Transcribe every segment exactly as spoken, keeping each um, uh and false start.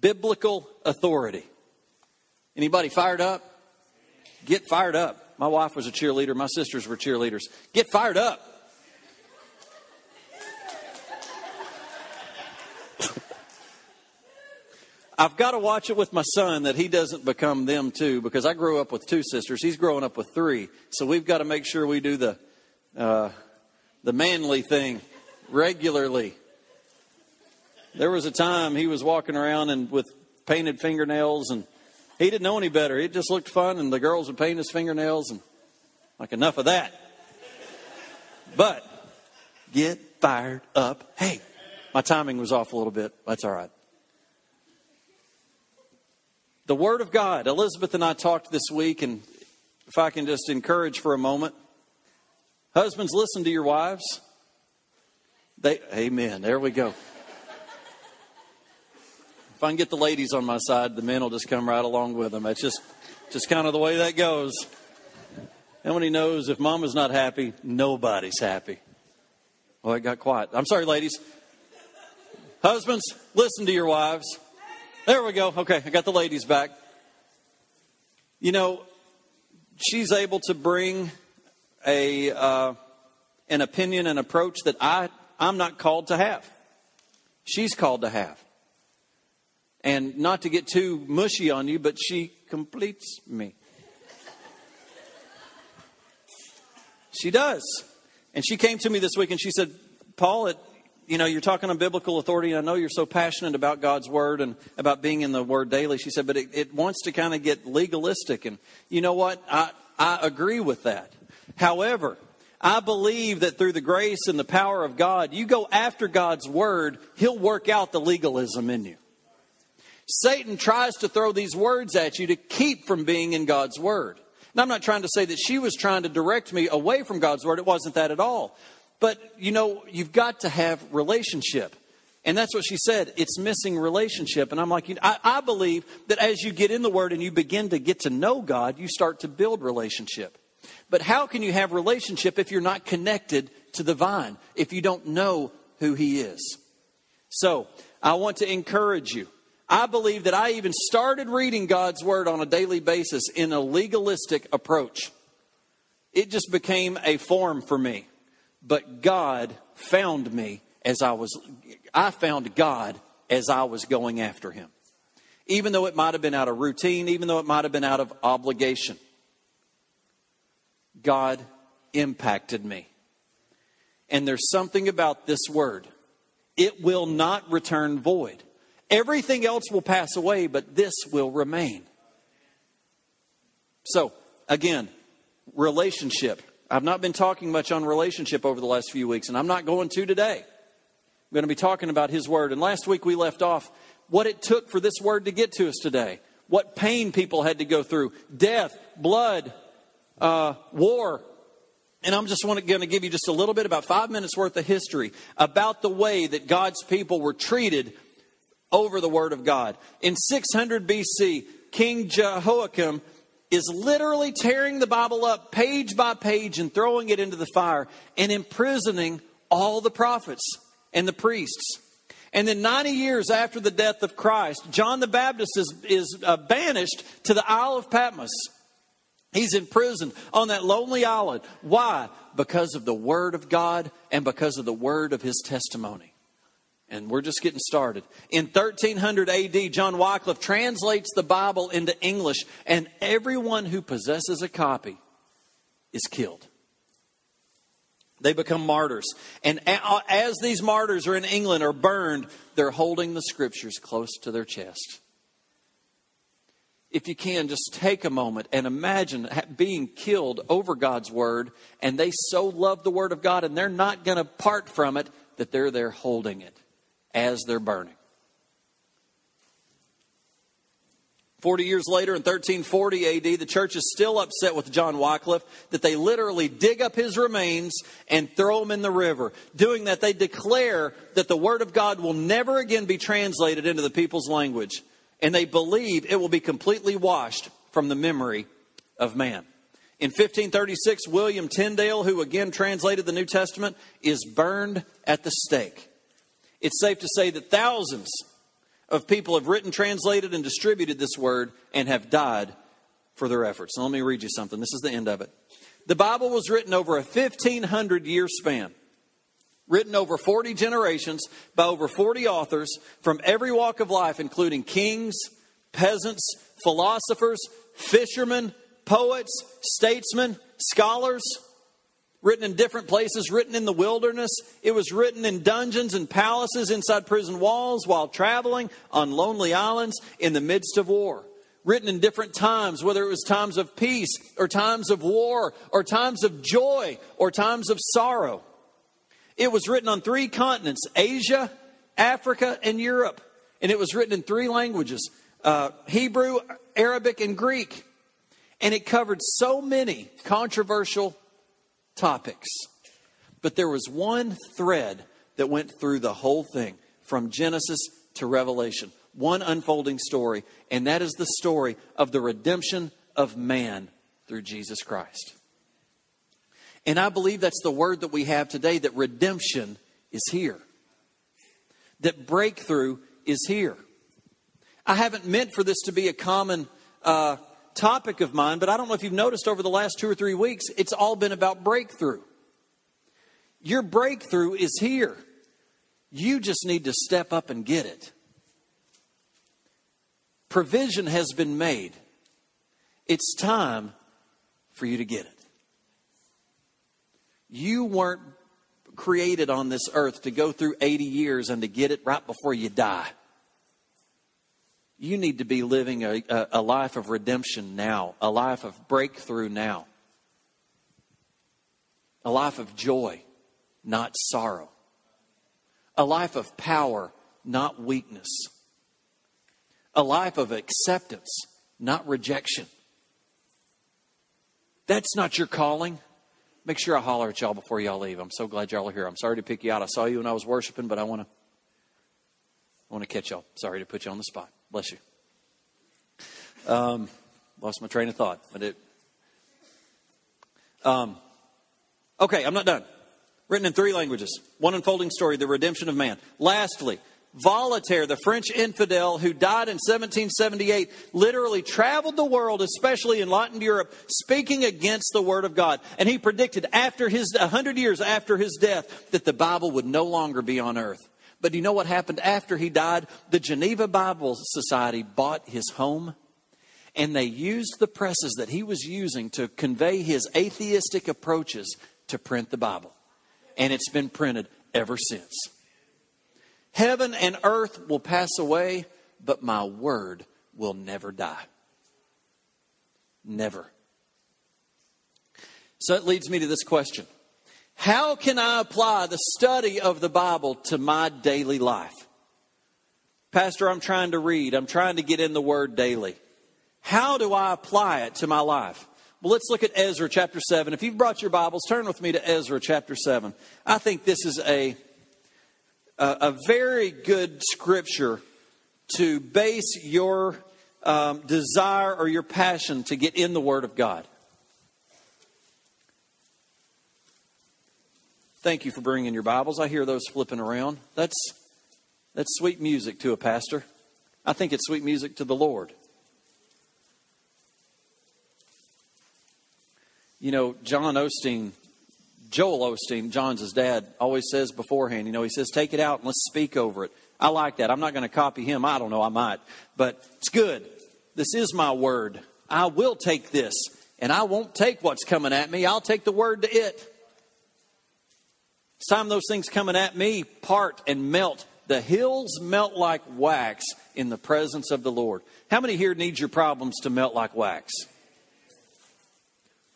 biblical authority. Anybody fired up? Get fired up. My wife was a cheerleader. My sisters were cheerleaders. Get fired up. I've got to watch it with my son that he doesn't become them too, because I grew up with two sisters. He's growing up with three. So we've got to make sure we do the uh, the manly thing regularly. There was a time he was walking around and with painted fingernails, and he didn't know any better. It just looked fun, and the girls would paint his fingernails, and like, enough of that. But get fired up. Hey, my timing was off a little bit. That's all right. The Word of God. Elizabeth and I talked this week, and if I can just encourage for a moment. Husbands, listen to your wives. They, amen. There we go. If I can get the ladies on my side, the men will just come right along with them. That's just, just kind of the way that goes. Nobody knows if mama's not happy, nobody's happy. Well, it got quiet. I'm sorry, ladies. Husbands, listen to your wives. There we go. Okay, I got the ladies back. You know, she's able to bring a uh, an opinion and approach that I, I'm not called to have. She's called to have. And not to get too mushy on you, but she completes me. She does. And she came to me this week and she said, Paul, it, you know, you're talking on biblical authority, and I know you're so passionate about God's Word and about being in the Word daily. She said, but it, it wants to kind of get legalistic. And you know what? I, I agree with that. However, I believe that through the grace and the power of God, you go after God's Word, He'll work out the legalism in you. Satan tries to throw these words at you to keep from being in God's Word. And I'm not trying to say that she was trying to direct me away from God's Word. It wasn't that at all. But, you know, you've got to have relationship. And that's what she said. It's missing relationship. And I'm like, you know, I, I believe that as you get in the Word and you begin to get to know God, you start to build relationship. But how can you have relationship if you're not connected to the vine, if you don't know who He is? So I want to encourage you. I believe that I even started reading God's Word on a daily basis in a legalistic approach. It just became a form for me. But God found me as I was, I found God as I was going after Him. Even though it might have been out of routine, even though it might have been out of obligation, God impacted me. And there's something about this Word. It will not return void. Everything else will pass away, but this will remain. So, again, relationship. I've not been talking much on relationship over the last few weeks, and I'm not going to today. I'm going to be talking about His Word. And last week we left off what it took for this Word to get to us today. What pain people had to go through. Death, blood, uh, war. And I'm just going to give you just a little bit, about five minutes worth of history, about the way that God's people were treated over the Word of God. In six hundred B C, King Jehoiakim is literally tearing the Bible up page by page and throwing it into the fire and imprisoning all the prophets and the priests. And then ninety years after the death of Christ, John the Baptist is, is uh, banished to the Isle of Patmos. He's in prison on that lonely island. Why? Because of the Word of God and because of the word of his testimony. And we're just getting started. In thirteen hundred A D, John Wycliffe translates the Bible into English, and everyone who possesses a copy is killed. They become martyrs. And as these martyrs are in England or burned, they're holding the Scriptures close to their chest. If you can, just take a moment and imagine being killed over God's Word, and they so love the Word of God, and they're not going to part from it, that they're there holding it as they're burning. Forty years later, in thirteen forty A D, the church is still upset with John Wycliffe that they literally dig up his remains and throw them in the river. Doing that, they declare that the Word of God will never again be translated into the people's language. And they believe it will be completely washed from the memory of man. In fifteen thirty-six, William Tyndale, who again translated the New Testament, is burned at the stake. It's safe to say that thousands of people have written, translated, and distributed this word and have died for their efforts. Now, let me read you something. This is the end of it. The Bible was written over a fifteen hundred year span, written over forty generations by over forty authors from every walk of life, including kings, peasants, philosophers, fishermen, poets, statesmen, scholars, written in different places, written in the wilderness. It was written in dungeons and palaces, inside prison walls, while traveling, on lonely islands, in the midst of war. Written in different times, whether it was times of peace or times of war or times of joy or times of sorrow. It was written on three continents, Asia, Africa, and Europe. And it was written in three languages, uh, Hebrew, Arabic, and Greek. And it covered so many controversial topics. But there was one thread that went through the whole thing, from Genesis to Revelation. One unfolding story, and that is the story of the redemption of man through Jesus Christ. And I believe that's the word that we have today, that redemption is here. That breakthrough is here. I haven't meant for this to be a common uh, topic of mine, but I don't know if you've noticed over the last two or three weeks, it's all been about breakthrough. Your breakthrough is here. You just need to step up and get it. Provision has been made. It's time for you to get it. You weren't created on this earth to go through eighty years and to get it right before you die. You need to be living a, a, a life of redemption now, a life of breakthrough now, a life of joy, not sorrow, a life of power, not weakness. A life of acceptance, not rejection. That's not your calling. Make sure I holler at y'all before y'all leave. I'm so glad y'all are here. I'm sorry to pick you out. I saw you when I was worshiping, but I want to I want to catch y'all. Sorry to put you on the spot. Bless you. Um, lost my train of thought, but it. Um, okay, I'm not done. Written in three languages. One unfolding story, the redemption of man. Lastly, Voltaire, the French infidel who died in seventeen seventy-eight, literally traveled the world, especially enlightened Europe, speaking against the Word of God. And he predicted after his one hundred years after his death that the Bible would no longer be on earth. But do you know what happened after he died? The Geneva Bible Society bought his home, and they used the presses that he was using to convey his atheistic approaches to print the Bible. And it's been printed ever since. Heaven and earth will pass away, but my word will never die. Never. So it leads me to this question. How can I apply the study of the Bible to my daily life? Pastor, I'm trying to read. I'm trying to get in the Word daily. How do I apply it to my life? Well, let's look at Ezra chapter seven. If you've brought your Bibles, turn with me to Ezra chapter seven. I think this is a... Uh, a very good scripture to base your um, desire or your passion to get in the Word of God. Thank you for bringing your Bibles. I hear those flipping around. That's, that's sweet music to a pastor. I think it's sweet music to the Lord. You know, John Osteen... Joel Osteen, John's his dad, always says beforehand, you know, he says, take it out and let's speak over it. I like that. I'm not going to copy him. I don't know. I might. But it's good. This is my word. I will take this. And I won't take what's coming at me. I'll take the word to it. It's time those things coming at me part and melt. The hills melt like wax in the presence of the Lord. How many here need your problems to melt like wax?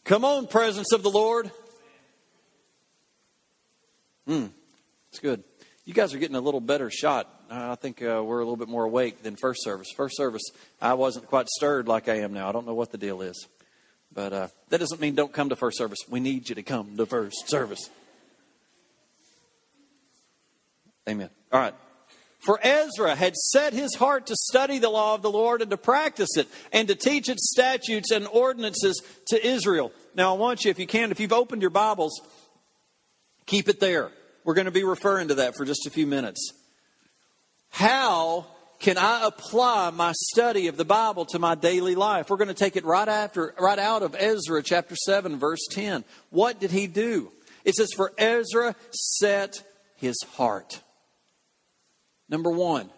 Come on, presence of the Lord. Hmm, it's good. You guys are getting a little better shot. I think uh, we're a little bit more awake than first service. First service, I wasn't quite stirred like I am now. I don't know what the deal is. But uh, that doesn't mean don't come to first service. We need you to come to first service. Amen. All right. For Ezra had set his heart to study the law of the Lord and to practice it and to teach its statutes and ordinances to Israel. Now, I want you, if you can, if you've opened your Bibles... keep it there. We're going to be referring to that for just a few minutes. How Can I apply my study of the Bible to my daily life? We're going to take it right after, right out of Ezra chapter seven, verse ten. What did he do? It says, for Ezra set his heart. Number one,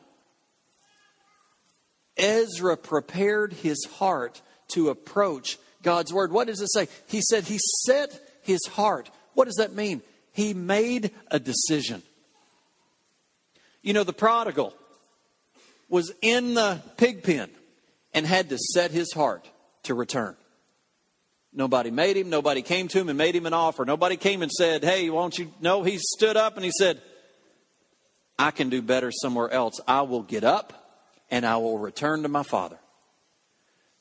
Ezra prepared his heart to approach God's word. What does it say? He said he set his heart. What does that mean? He made a decision. You know, the prodigal was in the pig pen and had to set his heart to return. Nobody made him. Nobody came to him and made him an offer. Nobody came and said, hey, won't you? No, he stood up and he said, I can do better somewhere else. I will get up and I will return to my father.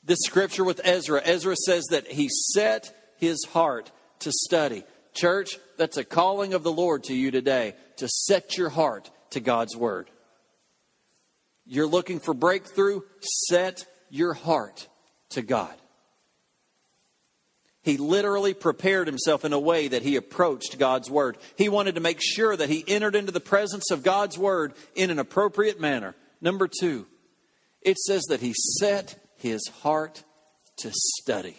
This scripture with Ezra, Ezra says that he set his heart to study. Church, that's a calling of the Lord to you today, to set your heart to God's word. You're looking for breakthrough? Set your heart to God. He literally prepared himself in a way that he approached God's word. He wanted to make sure that he entered into the presence of God's word in an appropriate manner. Number two, it says that he set his heart to study.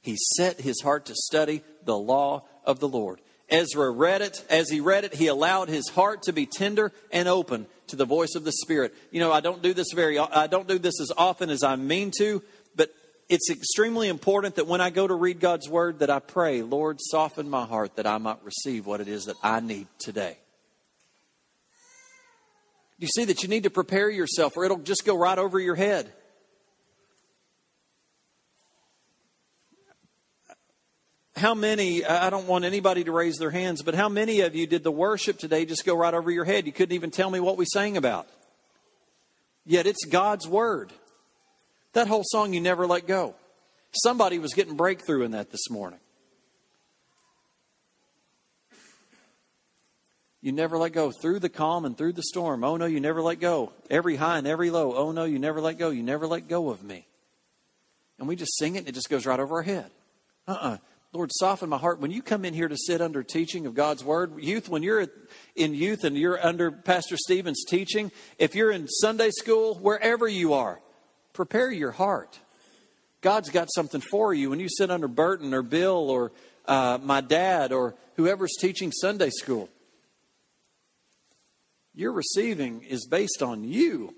He set his heart to study the law of the Lord. Ezra read it. As he read it, he allowed his heart to be tender and open to the voice of the Spirit. You know, I don't do this very, I don't do this as often as I mean to, but it's extremely important that when I go to read God's word, that I pray, Lord, soften my heart that I might receive what it is that I need today. You see that you need to prepare yourself or it'll just go right over your head. How many, I don't want anybody to raise their hands, but how many of you did the worship today just go right over your head? You couldn't even tell me what we sang about. Yet it's God's word. That whole song, You Never Let Go. Somebody was getting breakthrough in that this morning. You never let go through the calm and through the storm. Oh, no, you never let go. Every high and every low. Oh, no, you never let go. You never let go of me. And we just sing it and it just goes right over our head. Uh-uh. Lord, soften my heart. When you come in here to sit under teaching of God's word, youth, when you're in youth and you're under Pastor Stephen's teaching, if you're in Sunday school, wherever you are, prepare your heart. God's got something for you. When you sit under Burton or Bill or uh, my dad or whoever's teaching Sunday school, your receiving is based on you.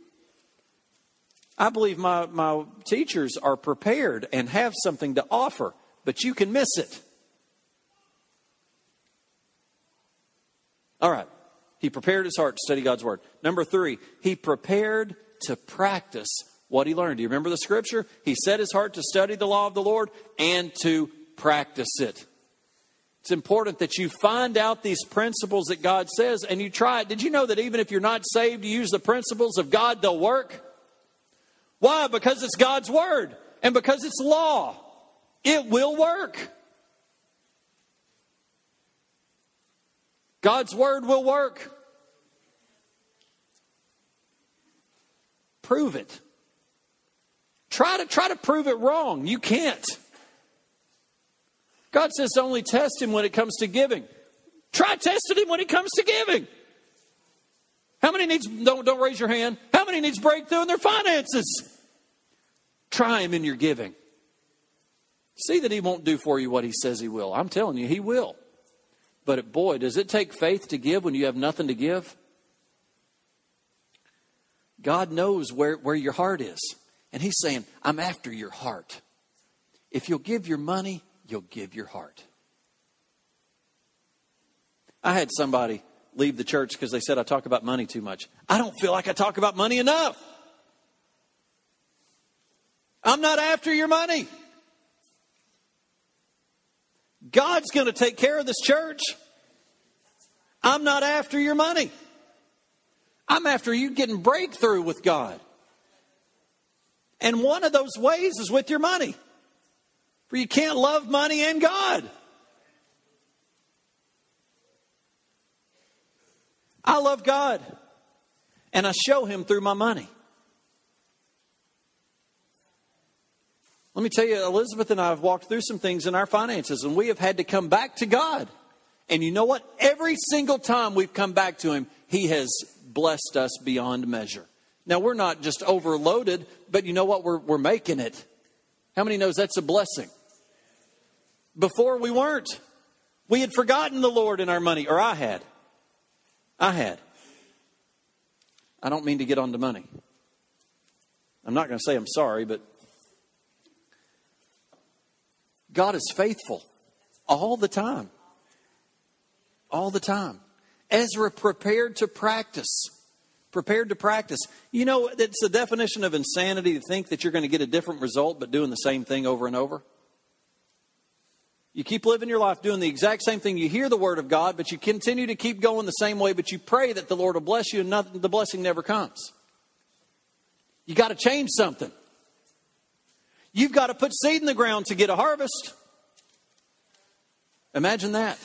I believe my, my teachers are prepared and have something to offer, but you can miss it. All right. He prepared his heart to study God's word. Number three, he prepared to practice what he learned. Do you remember the scripture? He set his heart to study the law of the Lord and to practice it. It's important that you find out these principles that God says and you try it. Did you know that even if you're not saved, you use the principles of God, they'll work? Why? Because it's God's word and because it's law. It will work. God's word will work. Prove it. Try to try to prove it wrong. You can't. God says to only test him when it comes to giving. Try testing him when it comes to giving. How many needs, don't, don't raise your hand. How many needs breakthrough in their finances? Try him in your giving. See that he won't do for you what he says he will. I'm telling you, he will. But boy, does it take faith to give when you have nothing to give? God knows where, where your heart is. And he's saying, I'm after your heart. If you'll give your money, you'll give your heart. I had somebody leave the church because they said I talk about money too much. I don't feel like I talk about money enough. I'm not after your money. God's going to take care of this church. I'm not after your money. I'm after you getting breakthrough with God. And one of those ways is with your money. For you can't love money and God. I love God. And I show him through my money. Let me tell you, Elizabeth and I have walked through some things in our finances. And we have had to come back to God. And you know what? Every single time we've come back to him, He has blessed us beyond measure. Now, we're not just overloaded, but you know what? We're, we're making it. How many knows that's a blessing? Before we weren't. We had forgotten the Lord in our money, or I had. I had. I don't mean to get onto money. I'm not going to say I'm sorry, but God is faithful all the time. All the time. Ezra prepared to practice. Prepared to practice. You know, it's the definition of insanity to think that you're going to get a different result but doing the same thing over and over. You keep living your life doing the exact same thing. You hear the word of God, but you continue to keep going the same way, but you pray that the Lord will bless you and nothing, the blessing never comes. You got to change something. You've got to put seed in the ground to get a harvest. Imagine that.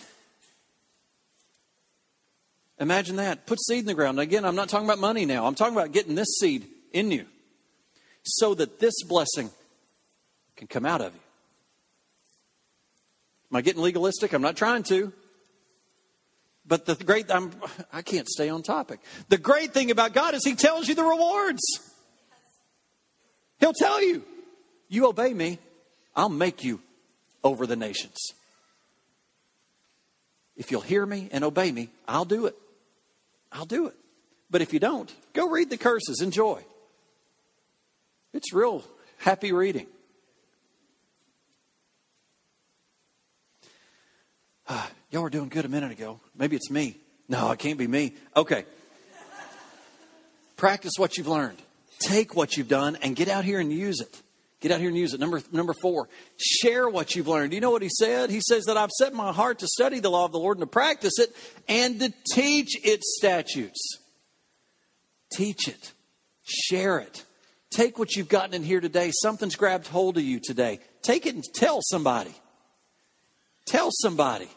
Imagine that. Put seed in the ground. Again, I'm not talking about money now. I'm talking about getting this seed in you so that this blessing can come out of you. Am I getting legalistic? I'm not trying to. But the great, I'm, I can't stay on topic. The great thing about God is He tells you the rewards. He'll tell you, you obey me, I'll make you over the nations. If you'll hear me and obey me, I'll do it. I'll do it. But if you don't, go read the curses. Enjoy. It's real happy reading. Uh, y'all were doing good a minute ago. Maybe it's me. No, it can't be me. Okay. Practice what you've learned. Take what you've done and get out here and use it. Get out here and use it. Number number four, share what you've learned. Do you know what he said? He says that I've set my heart to study the law of the Lord and to practice it and to teach its statutes. Teach it. Share it. Take what you've gotten in here today. Something's grabbed hold of you today. Take it and tell somebody. Tell somebody.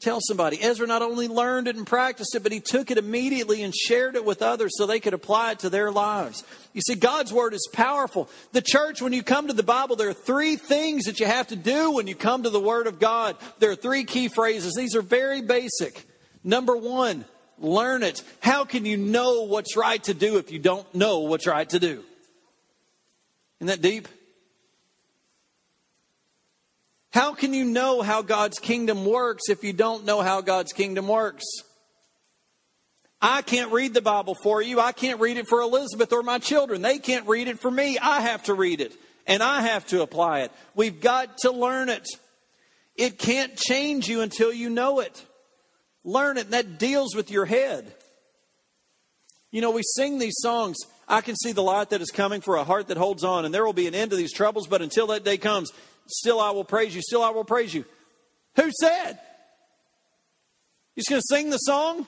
Tell somebody. Ezra not only learned it and practiced it, but he took it immediately and shared it with others so they could apply it to their lives. You see, God's word is powerful. The church, when you come to the Bible, there are three things that you have to do when you come to the word of God. There are three key phrases. These are very basic. Number one, learn it. How can you know what's right to do if you don't know what's right to do? Isn't that deep? How can you know how God's kingdom works if you don't know how God's kingdom works? I can't read the Bible for you. I can't read it for Elizabeth or my children. They can't read it for me. I have to read it and I have to apply it. We've got to learn it. It can't change you until you know it. Learn it, and that deals with your head. You know, we sing these songs. I can see the light that is coming for a heart that holds on, and there will be an end to these troubles, but until that day comes, still I will praise you. Still I will praise you. Who said? You just going to sing the song?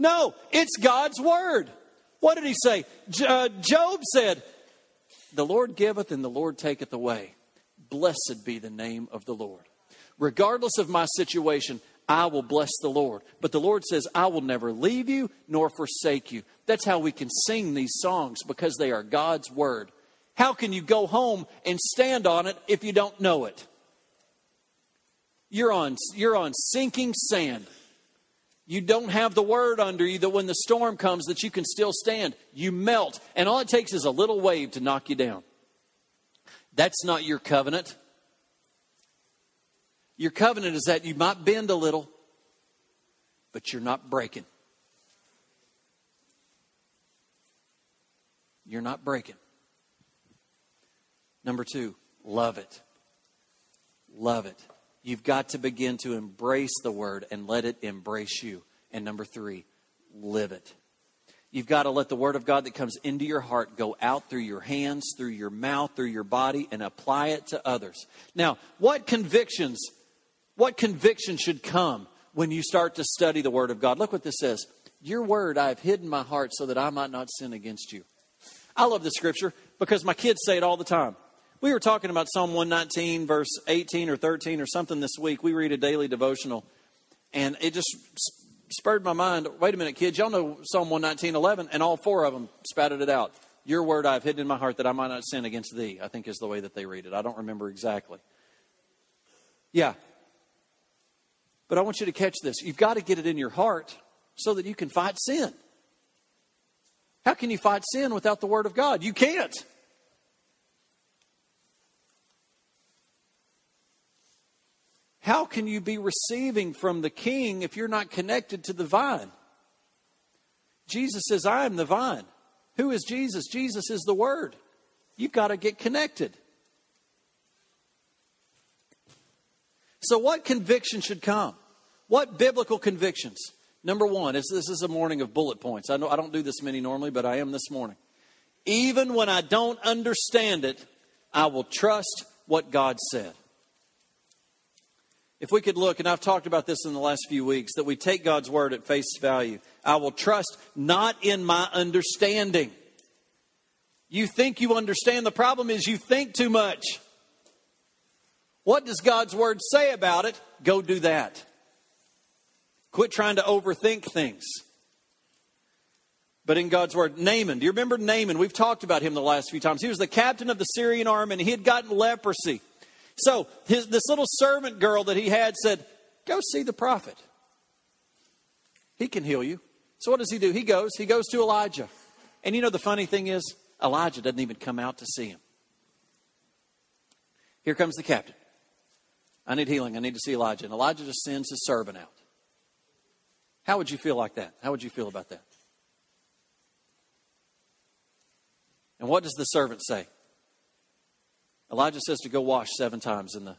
No, it's God's word. What did he say? Job said, the Lord giveth and the Lord taketh away. Blessed be the name of the Lord. Regardless of my situation, I will bless the Lord. But the Lord says, I will never leave you nor forsake you. That's how we can sing these songs, because they are God's word. How can you go home and stand on it if you don't know it? You're on, you're on sinking sand. You don't have the word under you that when the storm comes that you can still stand. You melt, and all it takes is a little wave to knock you down. That's not your covenant. Your covenant is that you might bend a little, but you're not breaking. You're not breaking. Number two, love it. Love it. You've got to begin to embrace the word and let it embrace you. And number three, live it. You've got to let the word of God that comes into your heart go out through your hands, through your mouth, through your body, and apply it to others. Now, what convictions, what conviction should come when you start to study the word of God? Look what this says. Your word I have hidden in my heart so that I might not sin against you. I love this scripture because my kids say it all the time. We were talking about Psalm one nineteen, verse eighteen or thirteen or something this week. We read a daily devotional, and it just spurred my mind. Wait a minute, kids. Y'all know Psalm one nineteen, eleven, and all four of them spouted it out. Your word I have hidden in my heart that I might not sin against thee, I think is the way that they read it. I don't remember exactly. Yeah. But I want you to catch this. You've got to get it in your heart so that you can fight sin. How can you fight sin without the Word of God? You can't. How can you be receiving from the King if you're not connected to the vine? Jesus says, I am the vine. Who is Jesus? Jesus is the Word. You've got to get connected. So what conviction should come? What biblical convictions? Number one, is this is a morning of bullet points. I know I don't do this many normally, but I am this morning. Even when I don't understand it, I will trust what God said. If we could look, and I've talked about this in the last few weeks, that we take God's word at face value. I will trust not in my understanding. You think you understand. The problem is you think too much. What does God's word say about it? Go do that. Quit trying to overthink things. But in God's word, Naaman. Do you remember Naaman? We've talked about him the last few times. He was the captain of the Syrian army, and he had gotten leprosy. So his, this little servant girl that he had said, go see the prophet. He can heal you. So what does he do? He goes. He goes to Elijah. And you know the funny thing is, Elijah doesn't even come out to see him. Here comes the captain. I need healing. I need to see Elijah. And Elijah just sends his servant out. How would you feel like that? How would you feel about that? And what does the servant say? Elijah says to go wash seven times in the,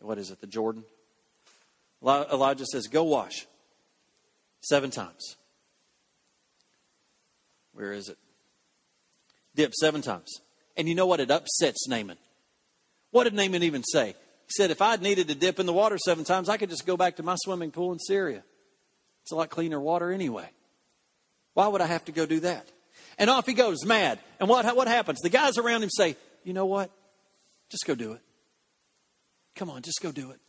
what is it, the Jordan? Elijah says, go wash seven times. Where is it? Dip seven times. And you know what? It upsets Naaman. What did Naaman even say? He said, if I'd needed to dip in the water seven times, I could just go back to my swimming pool in Syria. It's a lot cleaner water anyway. Why would I have to go do that? And off he goes, mad. And what, what happens? The guys around him say, you know what? Just go do it. Come on, just go do it.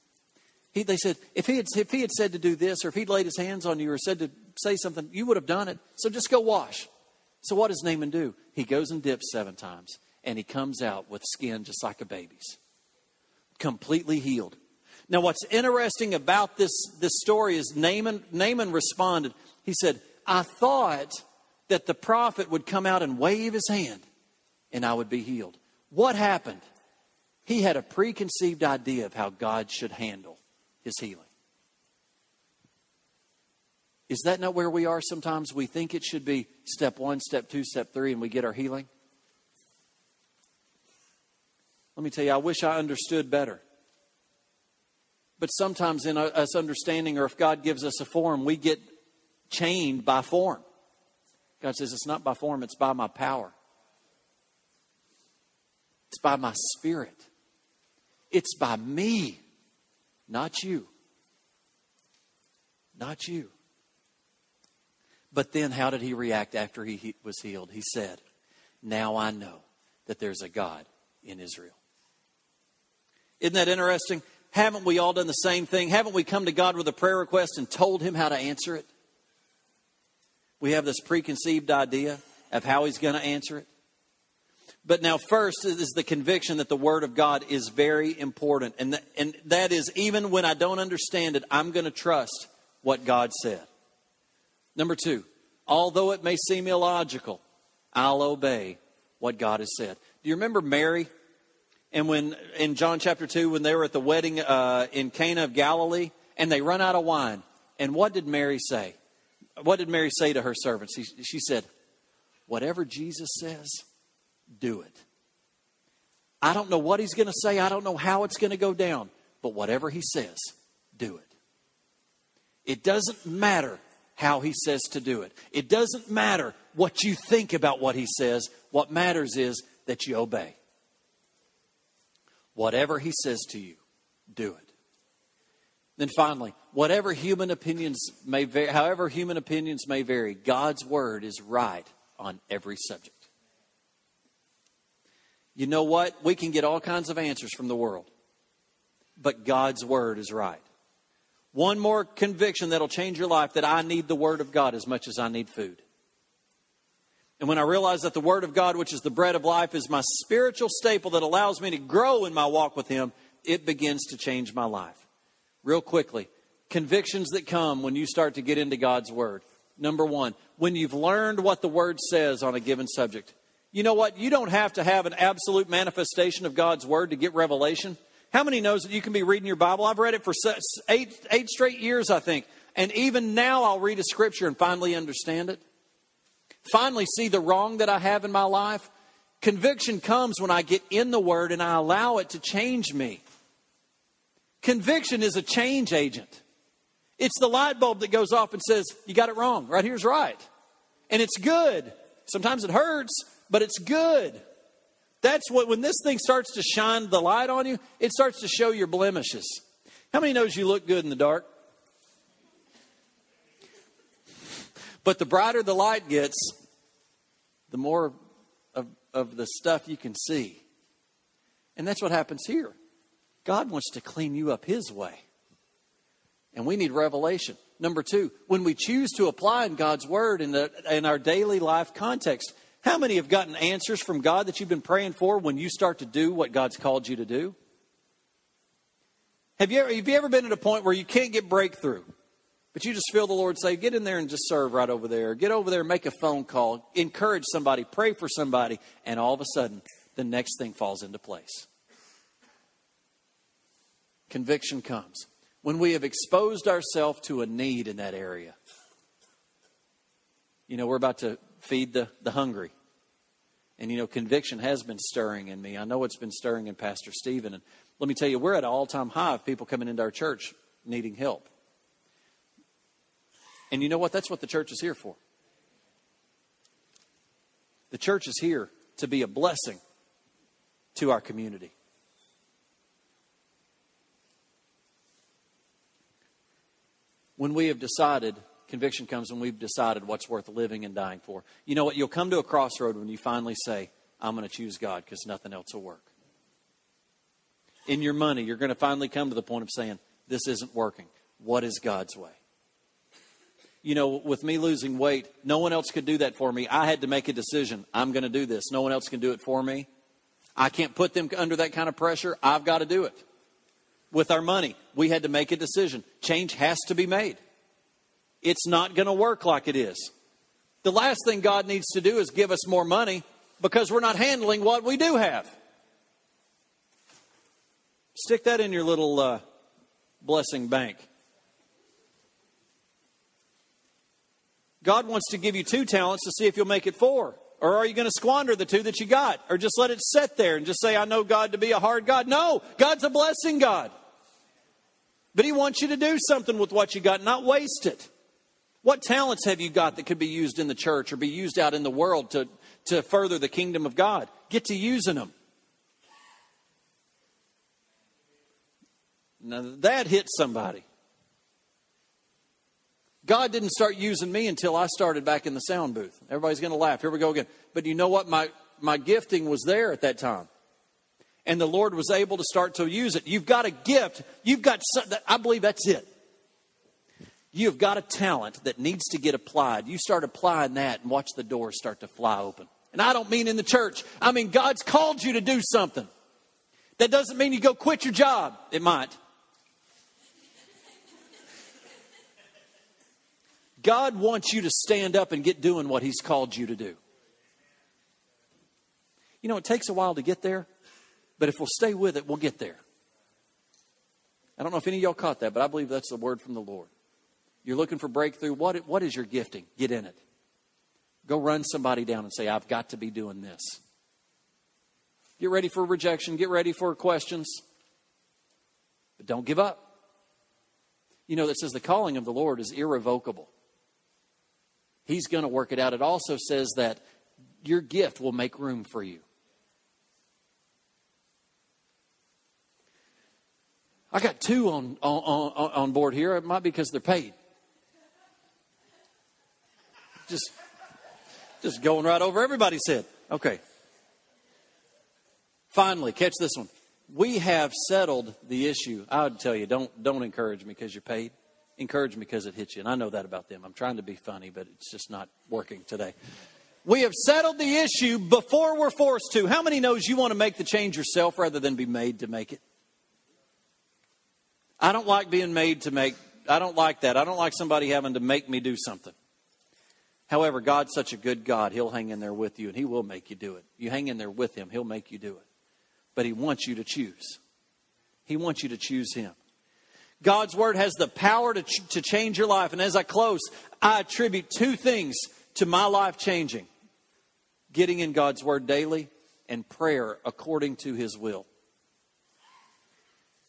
He, they said, if he, had, if he had said to do this, or if he'd laid his hands on you or said to say something, you would have done it. So just go wash. So what does Naaman do? He goes and dips seven times, and he comes out with skin just like a baby's. Completely healed. Now, what's interesting about this, this story is Naaman, Naaman responded. He said, I thought that the prophet would come out and wave his hand, and I would be healed. What happened? He had a preconceived idea of how God should handle his healing. Is that not where we are sometimes? We think it should be step one, step two, step three, and we get our healing. Let me tell you, I wish I understood better. But sometimes in us understanding, or if God gives us a form, we get chained by form. God says, it's not by form, it's by my power. It's by my spirit. It's by me, not you. Not you. But then how did he react after he was healed? He said, now I know that there's a God in Israel. Isn't that interesting? Haven't we all done the same thing? Haven't we come to God with a prayer request and told him how to answer it? We have this preconceived idea of how he's going to answer it. But now first is the conviction that the Word of God is very important. And, th- and that is, even when I don't understand it, I'm going to trust what God said. Number two, although it may seem illogical, I'll obey what God has said. Do you remember Mary? And when in John chapter two, when they were at the wedding uh, in Cana of Galilee, and they run out of wine. And what did Mary say? What did Mary say to her servants? She, she said, whatever Jesus says, do it. I don't know what he's going to say. I don't know how it's going to go down. But whatever he says, do it. It doesn't matter how he says to do it. It doesn't matter what you think about what he says. What matters is that you obey. Whatever he says to you, do it. Then finally, whatever human opinions may vary, however human opinions may vary, God's word is right on every subject. You know what? We can get all kinds of answers from the world, but God's word is right. One more conviction that'll change your life, that I need the word of God as much as I need food. And when I realize that the word of God, which is the bread of life, is my spiritual staple that allows me to grow in my walk with him, it begins to change my life. Real quickly, Convictions that come when you start to get into God's Word. Number one, when you've learned what the Word says on a given subject. You know what? You don't have to have an absolute manifestation of God's Word to get revelation. How many knows that you can be reading your Bible? I've read it for eight, eight straight years, I think. And even now I'll read a scripture and finally understand it. Finally see the wrong that I have in my life. Conviction comes when I get in the Word and I allow it to change me. Conviction is a change agent. It's the light bulb that goes off and says, you got it wrong. Right here's right. And it's good. Sometimes it hurts, but it's good. That's what, when this thing starts to shine the light on you, it starts to show your blemishes. How many knows you look good in the dark? But the brighter the light gets, the more of, of the stuff you can see. And that's what happens here. God wants to clean you up His way. And we need revelation. Number two, when we choose to apply in God's Word in, the, in our daily life context, how many have gotten answers from God that you've been praying for when you start to do what God's called you to do? Have you ever, have you ever been at a point where you can't get breakthrough? But you just feel the Lord say, get in there and just serve right over there. Get over there and make a phone call. Encourage somebody. Pray for somebody. And all of a sudden, the next thing falls into place. Conviction comes when we have exposed ourselves to a need in that area. You know, we're about to feed the, the hungry. And, you know, conviction has been stirring in me. I know it's been stirring in Pastor Stephen. And let me tell you, we're at an all-time high of people coming into our church needing help. And you know what? That's what the church is here for. The church is here to be a blessing to our community. When we have decided, conviction comes when we've decided what's worth living and dying for. You know what? You'll come to a crossroad when you finally say, I'm going to choose God because nothing else will work. In your money, you're going to finally come to the point of saying, this isn't working. What is God's way? You know, with me losing weight, no one else could do that for me. I had to make a decision. I'm going to do this. No one else can do it for me. I can't put them under that kind of pressure. I've got to do it. With our money, we had to make a decision. Change has to be made. It's not going to work like it is. The last thing God needs to do is give us more money because we're not handling what we do have. Stick that in your little uh, blessing bank. God wants to give you two talents to see if you'll make it four. Or are you going to squander the two that you got? Or just let it sit there and just say, I know God to be a hard God. No, God's a blessing God. But He wants you to do something with what you got, not waste it. What talents have you got that could be used in the church or be used out in the world to, to further the kingdom of God? Get to using them. Now that hits somebody. God didn't start using me until I started back in the sound booth. Everybody's going to laugh. Here we go again. But you know what? My, my gifting was there at that time. And the Lord was able to start to use it. You've got a gift. You've got something. I believe that's it. You've got a talent that needs to get applied. You start applying that and watch the doors start to fly open. And I don't mean in the church. I mean, God's called you to do something. That doesn't mean you go quit your job. It might. God wants you to stand up and get doing what He's called you to do. You know, it takes a while to get there, but if we'll stay with it, we'll get there. I don't know if any of y'all caught that, but I believe that's the word from the Lord. You're looking for breakthrough. What, what is your gifting? Get in it. Go run somebody down and say, I've got to be doing this. Get ready for rejection. Get ready for questions. But don't give up. You know, that says the calling of the Lord is irrevocable. He's going to work it out. It also says that your gift will make room for you. I got two on, on, on, on board here. It might be because they're paid. Just, just going right over everybody's head. Okay. Finally, catch this one. We have settled the issue. I would tell you, don't don't encourage me because you're paid. Encourage me because it hits you. And I know that about them. I'm trying to be funny, but it's just not working today. We have settled the issue before we're forced to. How many knows you want to make the change yourself rather than be made to make it? I don't like being made to make I don't like that. I don't like somebody having to make me do something. However, God's such a good God. He'll hang in there with you, and he will make you do it. You hang in there with him, he'll make you do it. But he wants you to choose. He wants you to choose him. God's word has the power to, ch- to change your life. And as I close, I attribute two things to my life changing: getting in God's word daily and prayer according to his will.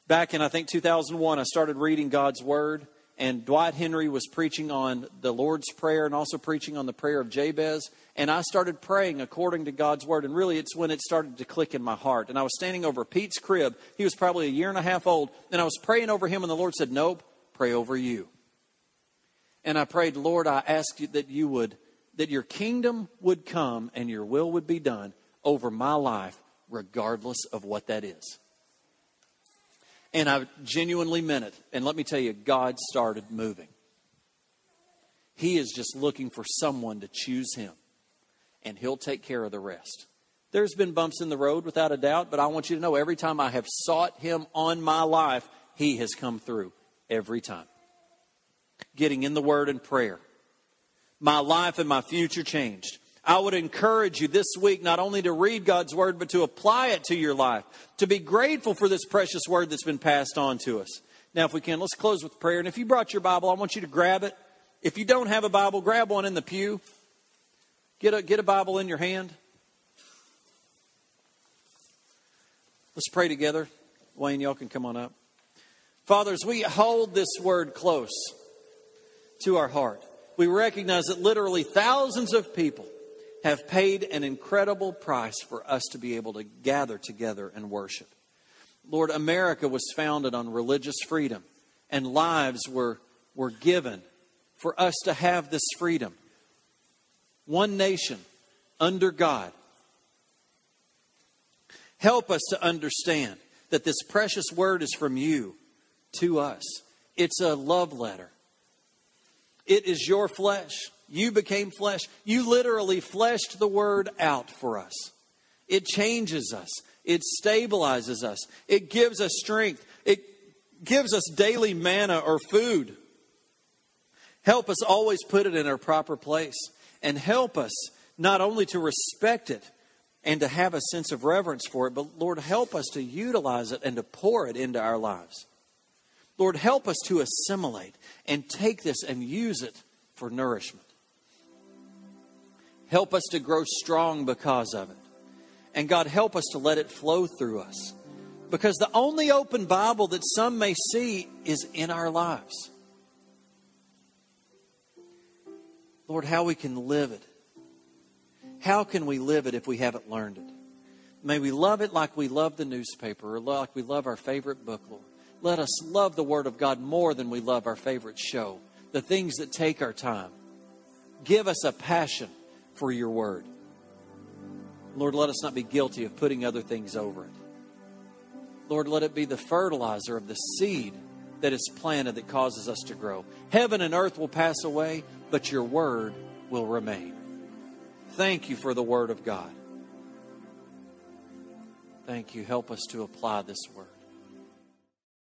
Back in, I think, two thousand one, I started reading God's word, and Dwight Henry was preaching on the Lord's Prayer and also preaching on the prayer of Jabez. And I started praying according to God's word. And really, it's when it started to click in my heart. And I was standing over Pete's crib. He was probably a year and a half old. And I was praying over him, and the Lord said, nope, pray over you. And I prayed, Lord, I ask you that you would, that your kingdom would come and your will would be done over my life, regardless of what that is. And I genuinely meant it. And let me tell you, God started moving. He is just looking for someone to choose him. And he'll take care of the rest. There's been bumps in the road, without a doubt. But I want you to know, every time I have sought him on my life, he has come through every time. Getting in the word and prayer. My life and my future changed. I would encourage you this week not only to read God's word, but to apply it to your life, to be grateful for this precious word that's been passed on to us. Now, if we can, let's close with prayer. And if you brought your Bible, I want you to grab it. If you don't have a Bible, grab one in the pew. Get a, get a Bible in your hand. Let's pray together. Wayne, y'all can come on up. Fathers, we hold this word close to our heart. We recognize that literally thousands of people have paid an incredible price for us to be able to gather together and worship. Lord, America was founded on religious freedom, and lives were, were given for us to have this freedom. One nation under God. Help us to understand that this precious word is from you to us. It's a love letter. It is your flesh. You became flesh. You literally fleshed the word out for us. It changes us. It stabilizes us. It gives us strength. It gives us daily manna or food. Help us always put it in our proper place. And help us not only to respect it and to have a sense of reverence for it, but Lord, help us to utilize it and to pour it into our lives. Lord, help us to assimilate and take this and use it for nourishment. Help us to grow strong because of it. And God, help us to let it flow through us. Because the only open Bible that some may see is in our lives. Lord, how we can live it. How can we live it if we haven't learned it? May we love it like we love the newspaper or like we love our favorite book, Lord. Let us love the Word of God more than we love our favorite show, the things that take our time. Give us a passion for your Word. Lord, let us not be guilty of putting other things over it. Lord, let it be the fertilizer of the seed that is planted that causes us to grow. Heaven and earth will pass away, but your Word will remain. Thank you for the Word of God. Thank you. Help us to apply this Word.